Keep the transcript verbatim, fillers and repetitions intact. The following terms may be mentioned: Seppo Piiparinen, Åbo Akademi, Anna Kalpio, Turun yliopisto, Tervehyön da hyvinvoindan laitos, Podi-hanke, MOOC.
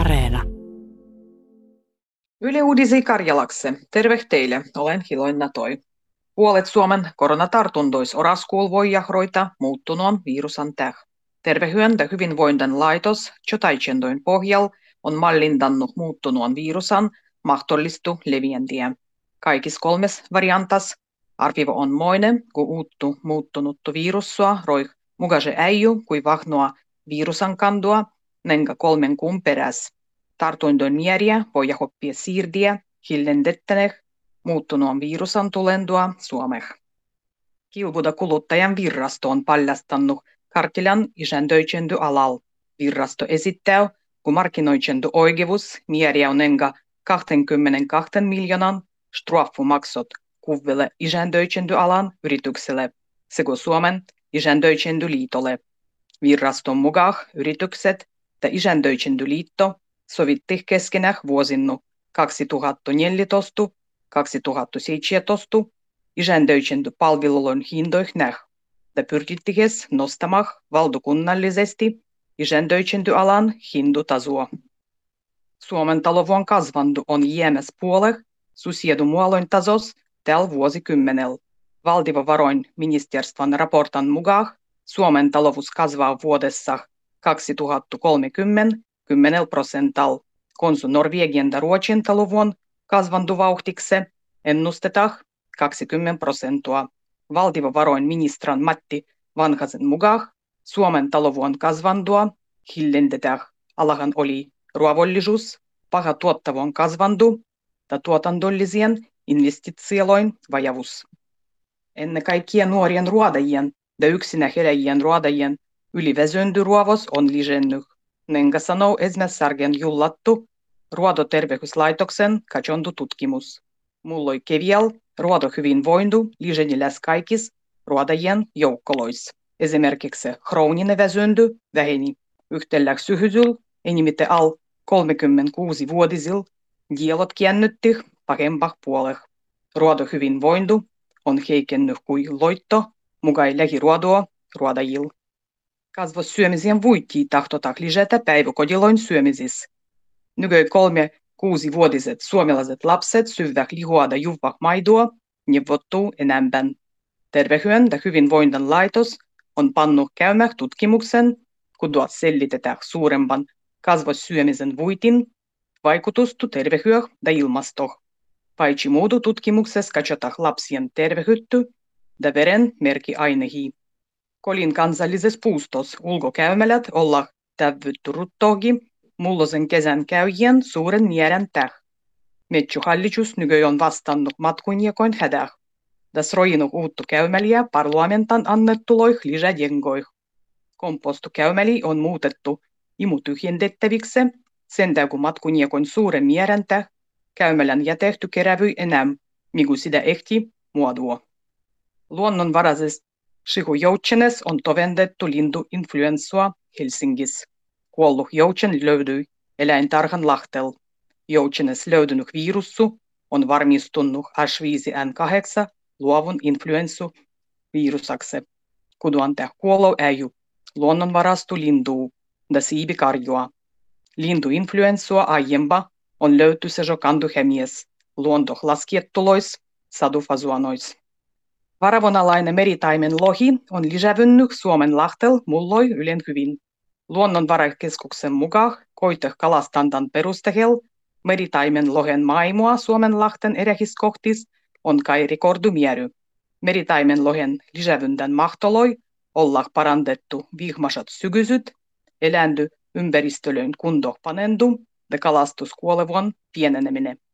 Areena. Yle Uudisi Karjalakse. Terve teille. Olen Hiloina Toi. Puolet Suomen koronatartundois oraskuulvoi jahroita muuttunoon virusan täh. Tervehyön da hyvinvoindan laitos Ižändöičendyliiton pohjal on mallindannut muuttunoon virusan mahtollistu leviendiä. Kaikis kolmes variantas arvivo on moinen, kun uuttu muuttunuttu virussua roih mugase äiju kui vahnoa virusan kandua nenga kolmen kuun peräs. Tartuindoin määriä voi hoppia siirdiä hillendettäneh muuttunoon virusan tulendua Suomeh. Kilbu- da kuluttajanvirrasto on paljastannut Karkilan Ižändöičendy alal. Virrasto esittää, kun markkinoitsendu oikeus määriä on enga kaksikymmentäkaksi miljoonan straffumaksot kuville Ižändöičendy alan yritykselle sekä Suomen Ižändöičendyliitolle. Virraston mukaan yritykset ja Ižändöičendyliitto sovitti keskenään vuosinnu kaksituhattaneljätoista kaksituhattaseitsemäntoista Ižändöičendy-palvelujen hintoih näh ja pyrkittihes nostamah valtakunnallisesti Ižändöičendy-alan hintotasoa. Suomen talouden kasvandu on jäämäs puoleh susiedumaaloin tasos tällä vuosikymmenellä. Valtivarainministeriön raportan mukaan Suomen talous kasvaa vuodessa kaksituhattakolmekymmentä kymmenellä prosentalla, kun Norvegian ja Ruotsin talouden kasvanduvauhtiksi ennustetaan kaksikymmentä prosenttia. Valtiovarainministeri Matti Vanhasen mukaan Suomen talouden kasvandua hillennetään. Alahan oli ruovollisuus, paha tuottavuuden kasvandu ja tuotantollisien investitsioiden vajavuus. Ennen kaikkea nuorien ruodajien ja yksinäheläjien ruodajien yliväsynty ruovos on lisennyt. Nenga sanoo esimerkiksi jullattu Ruodoterveyslaitoksen katsondututkimus. Mulloi keviel ruodohyvinvoindu liseni läs kaikis ruodajien joukkolois. Esimerkiksi krooninen väsynty väheni yhtälläk syhysyl enimite al kolmekymmentäkuusivuotisil dielot kiännyttih pahempah puoleh. Ruodohyvinvoindu on heikennyt kui loitto mugai lähiruodoa ruodajil. Kasvossyömisien vuittii tahtotaan lisätä päiväkodiloin syömisis. Nykyään kolme kuusivuotiset suomalaiset lapset syvät lihoa ja juvvah maidua neuvottuu enemmän. Tervehyön da hyvinvoindan laitos on pannut käymään tutkimuksen, kun tuot sellitetään suurempan kasvossyömisen vuitin vaikutustu tervehyöh ja ilmastoh. Paitsi muudu tutkimuksessa katsotaan lapsien tervehytty ja veren merkiainehii. Kolin kansallisessa puustossa ulkokäymälät ollaan täyvytty ruttohki mulloisen kesän käyjien suuren määrän täh. Metsuhallitus nykyään on vastannut matkunjakoin hädäh. Tässä rojinut uuttu käymäliä parlamentan annettuloih lisäjengoih. Kompostukäymäli on muutettu imutyhjentettäviksi sen täyku matkunjakoin suuren määrän täh. Käymälän jätehty kerävyi enää, mikä sitä ehti muodua. Luonnonvaraisesta Sihujoutsenes on tovendettu lintuinfluenssua Helsingissä. Kuolluh joutsen löydyi eläintarhan lahtel. Joutsenes löydynyt virussu on varmistunut H viisi N kahdeksan luovun influenssu virusakse. Kuduan täh kuolou äiju luonnonvarastu lintuu da siibikarjua. Lintuinfluenssua aiempa on löyty sejokanduhemies luontoh laskiettulois sadufasuanois. Varavonalainen meritaimen lohi on lisävynnyt Suomen lahtel mulloi ylen hyvin. Luonnonvarakeskuksen mukaan koiteh kalastantan perustehel meritaimen lohen maimua Suomen lahten erähiskohtis on kai rekordumiery. Meritaimen lohen lisävyntän mahtoloi ollah parandettu vihmasat sygysyt, eläändy ympäristölön kundoh panendu ja kalastuskuolevon pieneneminen.